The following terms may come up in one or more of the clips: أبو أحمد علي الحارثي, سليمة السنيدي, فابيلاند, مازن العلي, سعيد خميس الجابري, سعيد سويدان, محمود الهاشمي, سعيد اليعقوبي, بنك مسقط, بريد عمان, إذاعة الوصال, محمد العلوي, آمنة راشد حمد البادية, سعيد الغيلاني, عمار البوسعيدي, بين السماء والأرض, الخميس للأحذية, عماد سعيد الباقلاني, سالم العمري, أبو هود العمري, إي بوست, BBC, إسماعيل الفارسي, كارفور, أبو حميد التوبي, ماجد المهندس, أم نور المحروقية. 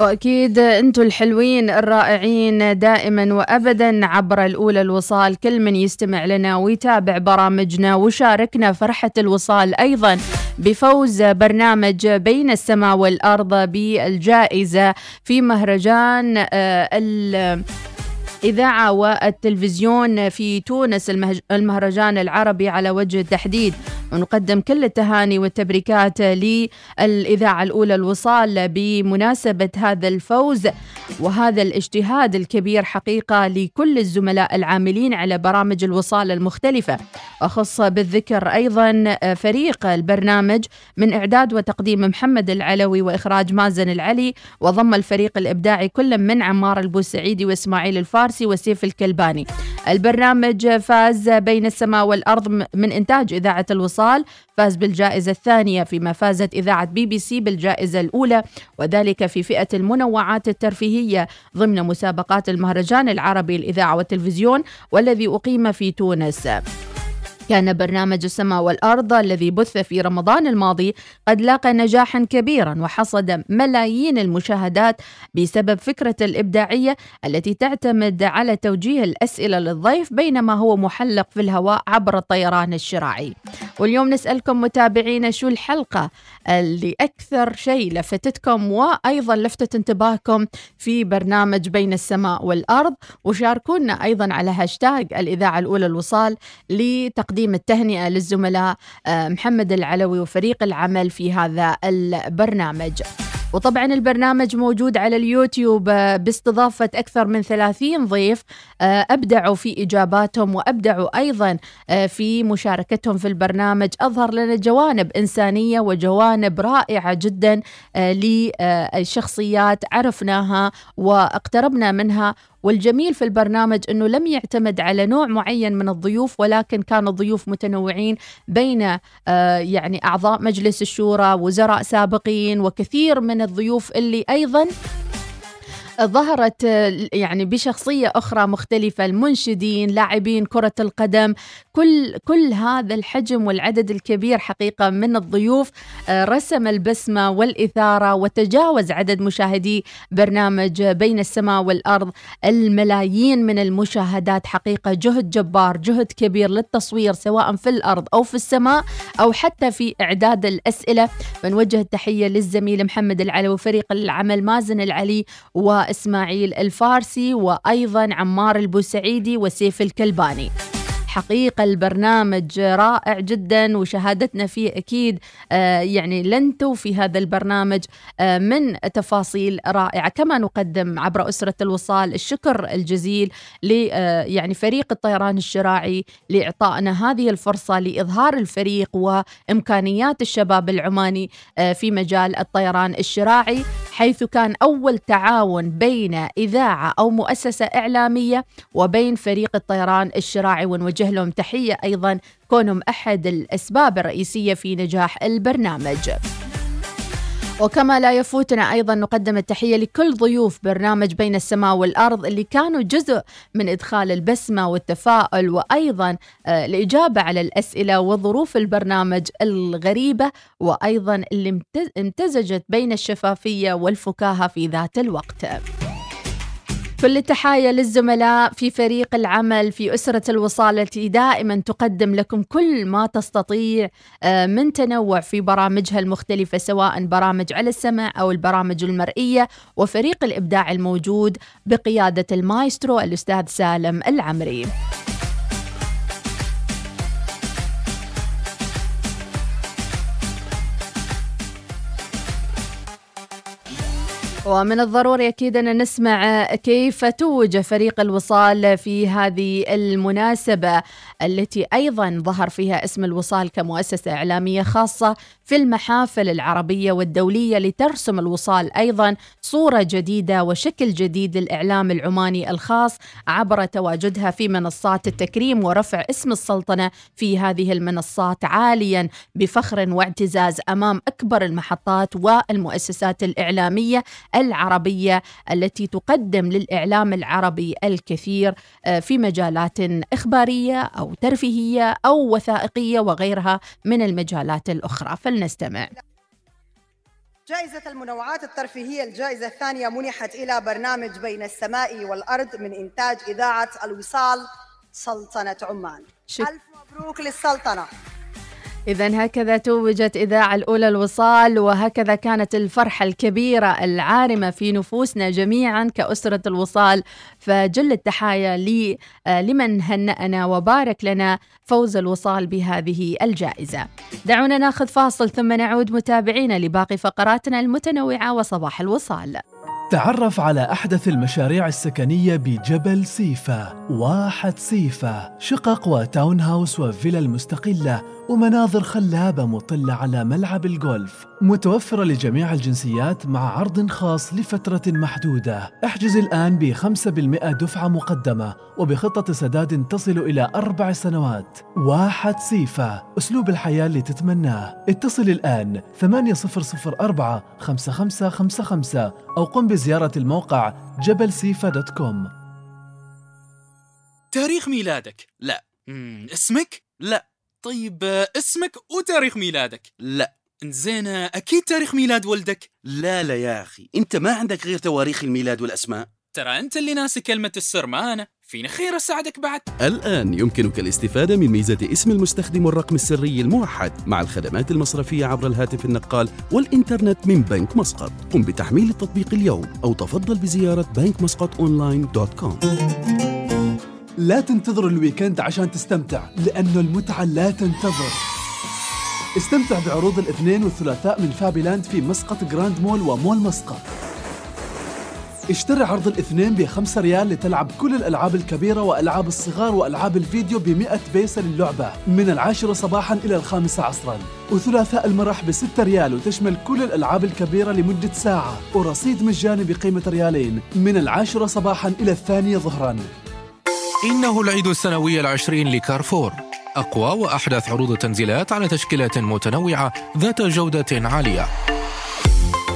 وأكيد أنتوا الحلوين الرائعين دائما وأبدا عبر الأولى الوصال. كل من يستمع لنا ويتابع برامجنا وشاركنا فرحة الوصال أيضا بفوز برنامج بين السماء والأرض بالجائزة في مهرجان الإذاعة والتلفزيون في تونس، المهرجان العربي على وجه التحديد. ونقدم كل التهاني والتبريكات للإذاعة الأولى الوصال بمناسبة هذا الفوز وهذا الاجتهاد الكبير حقيقة لكل الزملاء العاملين على برامج الوصال المختلفة. أخص بالذكر أيضا فريق البرنامج من إعداد وتقديم محمد العلوي وإخراج مازن العلي، وضم الفريق الإبداعي كل من عمار البوسعيدي وإسماعيل الفارسي وسيف الكلباني. البرنامج فاز بين السماء والأرض من إنتاج إذاعة الوصال، فاز بالجائزة الثانية، فيما فازت إذاعة BBC بالجائزة الأولى، وذلك في فئة المنوعات الترفيهية ضمن مسابقات المهرجان العربي للإذاعة والتلفزيون والذي أقيم في تونس. كان برنامج السماء والأرض الذي بث في رمضان الماضي قد لاقى نجاحا كبيرا وحصد ملايين المشاهدات بسبب فكرة الإبداعية التي تعتمد على توجيه الأسئلة للضيف بينما هو محلق في الهواء عبر الطيران الشراعي. واليوم نسألكم متابعينا شو الحلقة اللي أكثر شيء لفتتكم وأيضا لفتت انتباهكم في برنامج بين السماء والأرض، وشاركونا أيضا على هاشتاغ الإذاعة الأولى الوصال لتقديم التهنئة للزملاء محمد العلوي وفريق العمل في هذا البرنامج. وطبعا البرنامج موجود على اليوتيوب باستضافة أكثر من 30 ضيف أبدعوا في إجاباتهم وأبدعوا أيضا في مشاركتهم في البرنامج، أظهر لنا جوانب إنسانية وجوانب رائعة جدا لشخصيات عرفناها واقتربنا منها. والجميل في البرنامج أنه لم يعتمد على نوع معين من الضيوف، ولكن كان الضيوف متنوعين بين يعني أعضاء مجلس الشورى، وزراء سابقين، وكثير من الضيوف اللي أيضاً ظهرت يعني بشخصية أخرى مختلفة، المنشدين، لاعبين كرة القدم، كل هذا الحجم والعدد الكبير حقيقة من الضيوف رسم البسمة والإثارة وتجاوز عدد مشاهدي برنامج بين السماء والأرض الملايين من المشاهدات. حقيقة جهد جبار، جهد كبير للتصوير سواء في الأرض أو في السماء أو حتى في إعداد الأسئلة. بنوجه التحية للزميل محمد العلوي وفريق العمل مازن العلي و إسماعيل الفارسي وأيضا عمار البوسعيدي وسيف الكلباني. حقيقة البرنامج رائع جدا وشهادتنا فيه أكيد يعني لنتو في هذا البرنامج من تفاصيل رائعة. كما نقدم عبر أسرة الوصال الشكر الجزيل يعني فريق الطيران الشراعي لإعطائنا هذه الفرصة لإظهار الفريق وإمكانيات الشباب العماني في مجال الطيران الشراعي، حيث كان أول تعاون بين إذاعة أو مؤسسة إعلامية وبين فريق الطيران الشراعي، ونوجه لهم تحية أيضا كونهم أحد الأسباب الرئيسية في نجاح البرنامج. وكما لا يفوتنا أيضا نقدم التحية لكل ضيوف برنامج بين السماء والأرض اللي كانوا جزء من إدخال البسمة والتفاؤل وأيضا الإجابة على الأسئلة وظروف البرنامج الغريبة، وأيضا اللي امتزجت بين الشفافية والفكاهة في ذات الوقت. كل التحايا للزملاء في فريق العمل في أسرة الوصال التي دائما تقدم لكم كل ما تستطيع من تنوع في برامجها المختلفة، سواء برامج على السمع أو البرامج المرئية، وفريق الإبداع الموجود بقيادة المايسترو الأستاذ سالم العمري. ومن الضروري أكيد أن نسمع كيف توج فريق الوصال في هذه المناسبة التي أيضا ظهر فيها اسم الوصال كمؤسسة إعلامية خاصة في المحافل العربية والدولية لترسم الوصال أيضا صورة جديدة وشكل جديد للإعلام العماني الخاص عبر تواجدها في منصات التكريم ورفع اسم السلطنة في هذه المنصات عاليا بفخر واعتزاز أمام أكبر المحطات والمؤسسات الإعلامية العربية التي تقدم للإعلام العربي الكثير في مجالات إخبارية أو ترفيهية أو وثائقية وغيرها من المجالات الأخرى. فلنستمع. جائزة المنوعات الترفيهية الجائزة الثانية منحت إلى برنامج بين السماء والأرض من إنتاج إذاعة الوصال سلطنة عمان. ألف مبروك للسلطنة. إذا هكذا توجت إذاعة الأولى الوصال، وهكذا كانت الفرحة الكبيرة العارمة في نفوسنا جميعا كأسرة الوصال. فجل التحايا لمن هنأنا وبارك لنا فوز الوصال بهذه الجائزة. دعونا ناخذ فاصل ثم نعود متابعينا لباقي فقراتنا المتنوعة وصباح الوصال. تعرف على أحدث المشاريع السكنية بجبل سيفا، واحة سيفا، شقق وتاون هاوس وفيلا المستقلة ومناظر خلابة مطلة على ملعب الجولف، متوفرة لجميع الجنسيات مع عرض خاص لفترة محدودة. احجز الآن ب5% دفعة مقدمة وبخطة سداد تصل إلى 4 سنوات. واحة سيفا، أسلوب الحياة اللي تتمناه. اتصل الآن 8004-5555 أو قم بزيارة الموقع جبلسيفا.com. تاريخ ميلادك؟ لا. اسمك؟ لا. طيب اسمك وتاريخ ميلادك؟ لا. زين أكيد تاريخ ميلاد ولدك؟ لا يا أخي، أنت ما عندك غير تواريخ الميلاد والأسماء. ترى أنت اللي ناسي كلمة السر، ما أنا. فينا خير أساعدك بعد. الآن يمكنك الاستفادة من ميزة اسم المستخدم والرقم السري الموحد مع الخدمات المصرفية عبر الهاتف النقال والإنترنت من بنك مسقط. قم بتحميل التطبيق اليوم أو تفضل بزيارة bankmusqatonline.com. لا تنتظر الويكند عشان تستمتع، لأنه المتعة لا تنتظر. استمتع بعروض الاثنين والثلاثاء من فابيلاند في مسقط جراند مول ومول مسقط. اشتري عرض الاثنين ب5 ريال لتلعب كل الألعاب الكبيرة وألعاب الصغار وألعاب الفيديو ب100 بيسة للعبة من 10 صباحاً إلى 5 عصراً، وثلاثاء المرح ب6 ريال وتشمل كل الألعاب الكبيرة لمدة ساعة، ورصيد مجاني بقيمة 2 ريال من 10 صباحاً إلى 2 ظهراً. إنه العيد السنوي 20 لكارفور، أقوى وأحدث عروض التنزيلات على تشكيلات متنوعة ذات جودة عالية.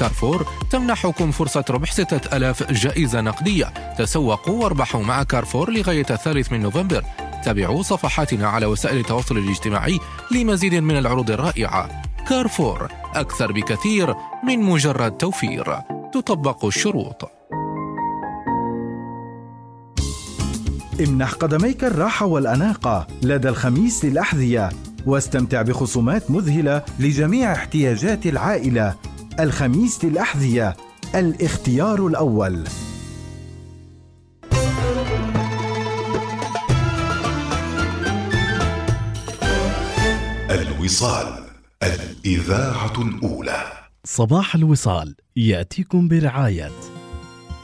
كارفور تمنحكم فرصة ربح 6000 جائزة نقدية. تسوقوا واربحوا مع كارفور لغاية 3 نوفمبر. تابعوا صفحاتنا على وسائل التواصل الاجتماعي لمزيد من العروض الرائعة. كارفور أكثر بكثير من مجرد توفير، تطبق الشروط. امنح قدميك الراحة والأناقة لدى الخميس للأحذية واستمتع بخصومات مذهلة لجميع احتياجات العائلة. الخميس للأحذية، الاختيار الأول. الوصال، الإذاعة الأولى. صباح الوصال يأتيكم برعاية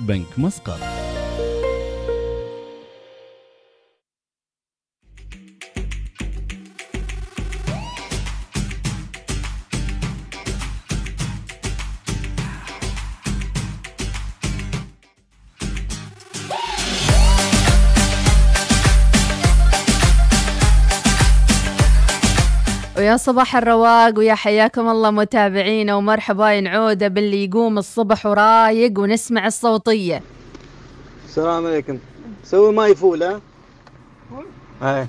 بنك مسقط. يا صباح الرواق ويا حياكم الله متابعينا، ومرحبا نعود باللي يقوم الصبح ورايق ونسمع الصوتية. السلام عليكم. سوي ماي فول. ها هاي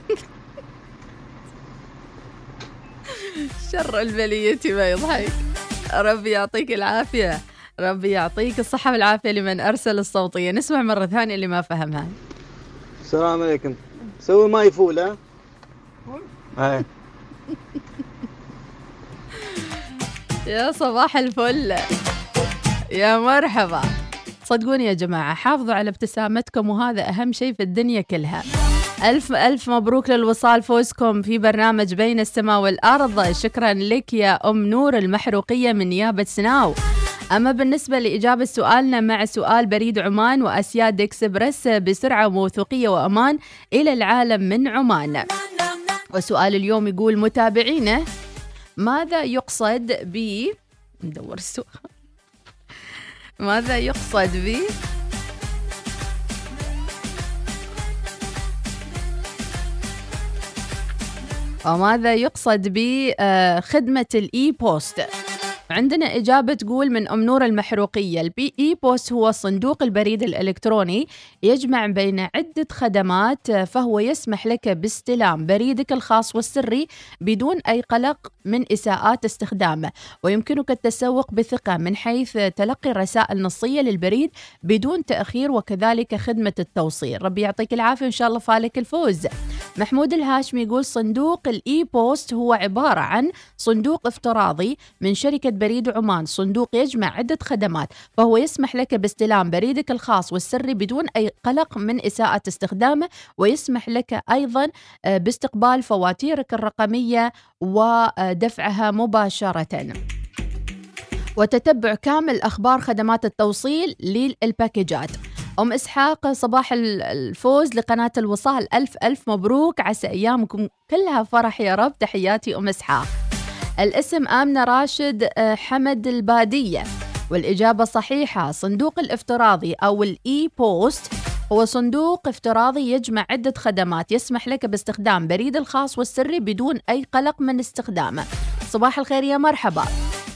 شر البلية ما يضحك. ربي يعطيك العافية، ربي يعطيك الصحة والعافية لمن أرسل الصوتية. نسمع مرة ثانية اللي ما فهمها. السلام عليكم. سوي ماي فول. ها هاي يا صباح الفل، يا مرحبا. صدقوني يا جماعة، حافظوا على ابتسامتكم وهذا أهم شيء في الدنيا كلها. ألف مبروك للوصال فوزكم في برنامج بين السماء والأرض. شكرا لك يا أم نور المحروقية من نيابة سناو. أما بالنسبة لإجابة سؤالنا مع سؤال بريد عمان وأسياد إكسبرس بسرعة وموثوقية وأمان إلى العالم من عمان. وسؤال اليوم يقول متابعينا، ماذا يقصد ب وماذا يقصد ب خدمة الإي بوست؟ عندنا إجابة تقول من أم نور المحروقية، البي بوست هو صندوق البريد الإلكتروني، يجمع بين عدة خدمات، فهو يسمح لك باستلام بريدك الخاص والسري بدون أي قلق من إساءات استخدامه، ويمكنك التسوق بثقة من حيث تلقي الرسائل النصية للبريد بدون تأخير، وكذلك خدمة التوصيل. ربي يعطيك العافية، إن شاء الله فالك الفوز. محمود الهاشمي يقول صندوق الإي بوست هو عبارة عن صندوق افتراضي من شركة بريد عمان، صندوق يجمع عدة خدمات، فهو يسمح لك باستلام بريدك الخاص والسري بدون أي قلق من إساءة استخدامه، ويسمح لك أيضا باستقبال فواتيرك الرقمية ودفعها مباشرة. وتتبع كامل أخبار خدمات التوصيل للباكجات. أم إسحاق، صباح الفوز لقناة الوصال، ألف ألف مبروك، عسى أيامكم كلها فرح يا رب، تحياتي أم إسحاق. الاسم آمنة راشد حمد البادية، والإجابة صحيحة، صندوق الافتراضي أو الإي بوست هو صندوق افتراضي يجمع عدة خدمات، يسمح لك باستخدام بريد الخاص والسري بدون أي قلق من استخدامه. صباح الخير يا مرحبا،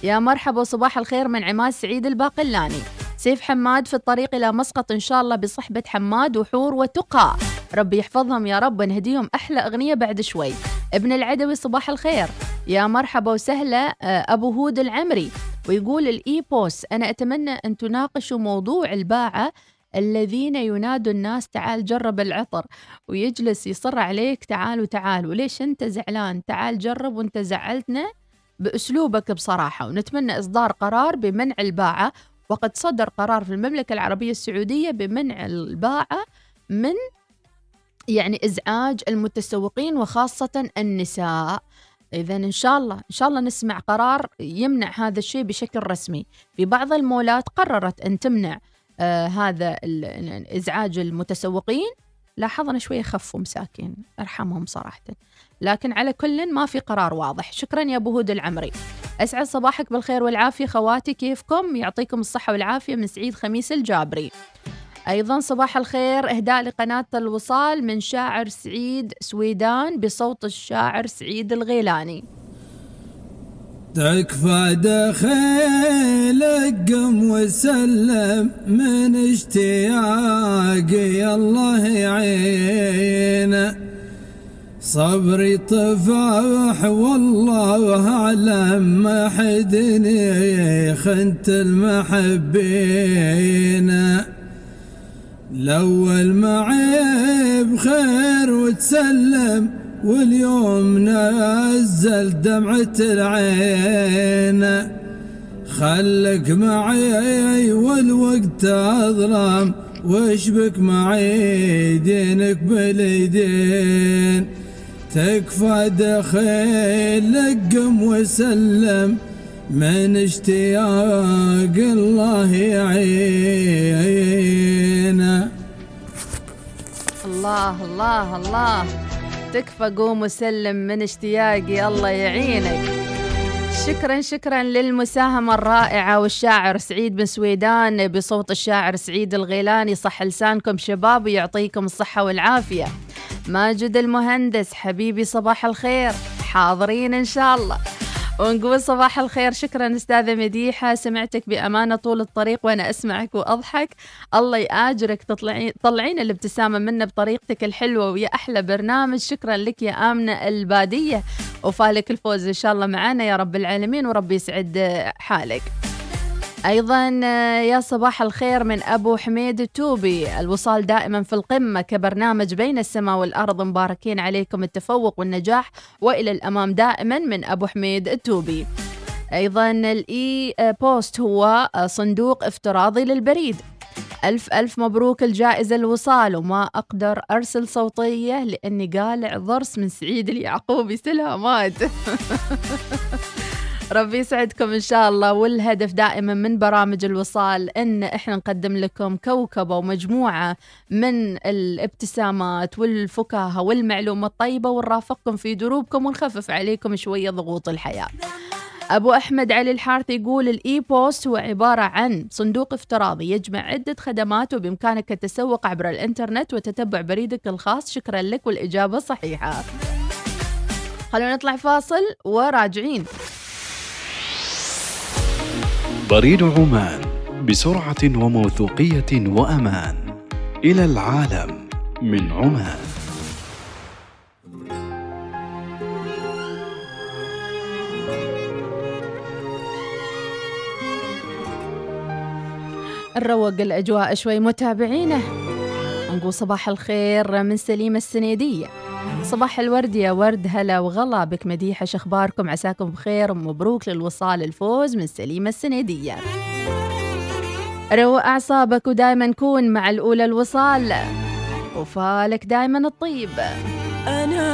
يا مرحبا وصباح الخير من عماد سعيد الباقلاني. سيف حماد في الطريق إلى مسقط إن شاء الله بصحبة حماد وحور وتقى، ربي يحفظهم يا رب ونهديهم أحلى أغنية بعد شوي. ابن العدوي صباح الخير، يا مرحبا وسهلا أبو هود العمري، ويقول الإي بوست أنا أتمنى أن تناقشوا موضوع الباعة الذين ينادوا الناس تعال جرب العطر، ويجلس يصر عليك تعالوا تعالوا، ليش أنت زعلان، تعال جرب وأنت زعلتنا بأسلوبك بصراحة، ونتمنى إصدار قرار بمنع الباعة، وقد صدر قرار في المملكة العربية السعودية بمنع الباعة من إزعاج المتسوقين وخاصة النساء. إذا إن شاء الله نسمع قرار يمنع هذا الشيء بشكل رسمي. في بعض المولات قررت أن تمنع هذا إزعاج المتسوقين، لاحظنا شوية خفوا مساكين أرحمهم صراحة، لكن على كل ما في قرار واضح. شكرا يا أبو هود العمري، أسعد صباحك بالخير والعافية خواتي، كيفكم؟ يعطيكم الصحة والعافية من سعيد خميس الجابري. أيضا صباح الخير، إهداء لقناة الوصال من شاعر سعيد سويدان بصوت الشاعر سعيد الغيلاني. تكفى دخيلك قم وسلم من اشتياقي الله يعينه، صبري طفاح والله أعلم ما حدني خنت المحبين، الأول معي بخير وتسلم واليوم نزل دمعة العين، خلك معي والوقت أظلم واشبك معي دينك باليدين، تكفى دخيلك قم وسلم من اشتياق الله يعينا. الله الله الله، تكفى قوم وسلم من اشتياقي الله يعينك. شكرا للمساهمة الرائعة، والشاعر سعيد بن سويدان بصوت الشاعر سعيد الغيلاني. صح لسانكم شباب ويعطيكم الصحة والعافية. ماجد المهندس حبيبي صباح الخير، حاضرين إن شاء الله ونقول صباح الخير. شكرا أستاذة مديحة، سمعتك بأمانة طول الطريق وأنا أسمعك وأضحك، الله يأجرك، طلعين الابتسامة منا بطريقتك الحلوة ويا أحلى برنامج. شكرا لك يا آمنة البادية، وفالك الفوز إن شاء الله معنا يا رب العالمين، وربي يسعد حالك. أيضا يا صباح الخير من أبو حميد التوبي، الوصال دائما في القمة كبرنامج بين السماء والأرض، مباركين عليكم التفوق والنجاح وإلى الأمام دائما من أبو حميد التوبي. أيضا الإي بوست هو صندوق افتراضي للبريد. ألف ألف مبروك الجائزة الوصال، وما أقدر أرسل صوتية لأني قالع ضرس من سعيد اليعقوبي، سلامات. ربي يسعدكم إن شاء الله، والهدف دائما من برامج الوصال إن إحنا نقدم لكم كوكبة ومجموعة من الابتسامات والفكاهة والمعلومة الطيبة، ونرافقكم في دروبكم ونخفف عليكم شوية ضغوط الحياة. أبو أحمد علي الحارثي يقول الإي بوست هو عبارة عن صندوق افتراضي يجمع عدة خدمات، وبإمكانك التسوق عبر الإنترنت وتتبع بريدك الخاص. شكرا لك، والإجابة صحيحة. خلونا نطلع فاصل وراجعين. بريد عمان بسرعة وموثوقية وأمان إلى العالم من عمان. نروق الأجواء شوي متابعينا، نقول صباح الخير من سليمة السنيدي. صباح الورد يا ورد، هلا وغلا بك مديحة، شخباركم؟ عساكم بخير ومبروك للوصال الفوز من سليمة السنيدية. روق أعصابك ودايما كون مع الأولى الوصال، وفالك دايما الطيب. أنا